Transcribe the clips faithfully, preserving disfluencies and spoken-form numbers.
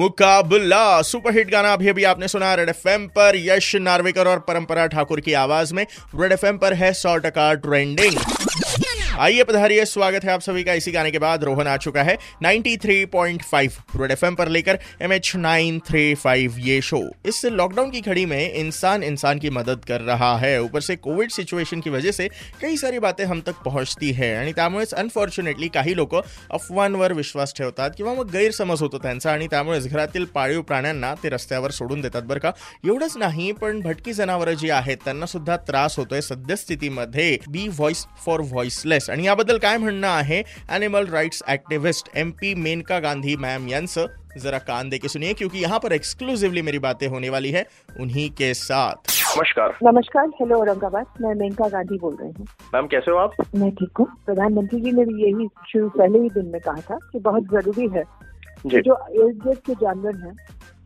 मुकाबला सुपरहिट गाना अभी अभी आपने सुना रेड एफएम पर यश नार्वेकर और परंपरा ठाकुर की आवाज में। रेड एफएम पर है सौ टका ट्रेंडिंग। आइए पधारिए, स्वागत है आप सभी का। इसी गाने के बाद रोहन आ चुका है तिरानवे पॉइंट पाँच रेड एफएम पर लेकर M H nine three five ये शो। इस लॉकडाउन की घड़ी में इंसान इंसान की मदद कर रहा है, ऊपर से कोविड सिचुएशन की वजह से कई सारी बातें हम तक पहुंचती है आणि त्यामुळेच अनफॉर्च्युनेटली काही लोक अफवांवर विश्वास ठेवतात किंवा मग गैरसमज होतो त्यांचा आणि त्यामुळेच घरातील पाळीव प्राण्यांना ते रस्त्यावर सोडून देतात बरं का। एवढंच नाही पण भटकी जनावरं जी आहेत त्यांना सुद्धा त्रास होतोय सद्यस्थितीमध्ये। बी व्हॉइस फॉर व्हॉइसलेस आणि याबद्दल काय म्हणणं आहे animal rights activist MP Maneka Gandhi ma'am यांचं, जरा कान देके सुनिए क्योंकि यहाँ पर एक्सक्लूसिवली मेरी बातें होने वाली है उन्हीं के साथ। नमस्कार। नमस्कार, हेलो औरंगाबाद, मैं मेनका गांधी बोल रही हूँ। मैम कैसे हो आप? मैं ठीक हूँ। प्रधानमंत्री जी ने भी यही शुरू पहले ही दिन में कहा था कि बहुत जरूरी है जो एयरजेट के जानवर हैं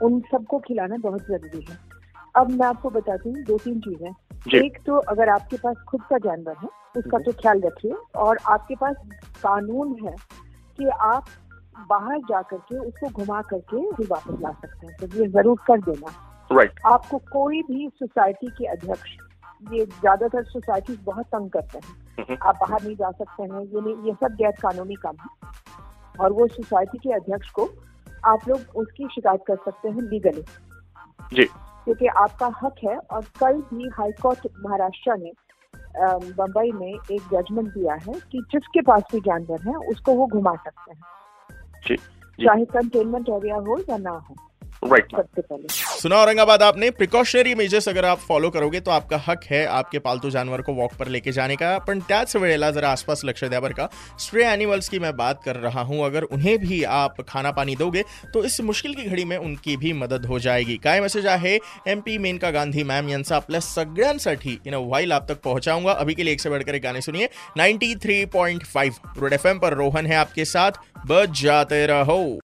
उन सबको खिलाना बहुत जरूरी है। अब मैं आपको बताती हूँ दो तीन चीजें। एक तो अगर आपके पास खुद का जानवर है उसका तो ख्याल रखिए, और आपके पास कानून है कि आप बाहर जा करके उसको घुमा करके फिर वापस ला सकते हैं, तो ये जरूर कर देना। right. आपको कोई भी सोसाइटी के अध्यक्ष, ये ज्यादातर सोसाइटी बहुत तंग करते हैं, आप बाहर नहीं जा सकते हैं, ये नहीं, ये सब गैर कानूनी काम है, और वो सोसाइटी के अध्यक्ष को आप लोग उसकी शिकायत कर सकते हैं लीगली, क्योंकि आपका हक है। और कल भी हाई कोर्ट महाराष्ट्र ने मुंबई में एक जजमेंट दिया है कि जिसके पास भी जानवर है उसको वो घुमा सकते हैं, चाहे कंटेनमेंट एरिया हो या ना हो। राइट, सबसे पहले सुना औरंगाबाद आपने, प्रिकॉशनरी मेजर्स अगर आप फॉलो करोगे तो आपका हक है आपके पालतू जानवर को वॉक पर लेके जाने का, पण त्याच वेळेला जरा आसपास लक्ष द्या बरं का। स्ट्रे एनिमल्स की मैं बात कर रहा हूँ, अगर उन्हें भी आप खाना पानी दोगे तो इस मुश्किल की घड़ी में उनकी भी मदद हो जाएगी। काय मैसेज आहे M P Maneka Gandhi ma'am यांचा आपल्या सगळ्यांसाठी इन अ व्हाईल आप तक पहुंचाऊंगा। अभी के लिए एक से बढ़कर गाने सुनिए तिरानवे पॉइंट पाँच रेड एफएम पर। रोहन है आपके साथ, बजाते रहो।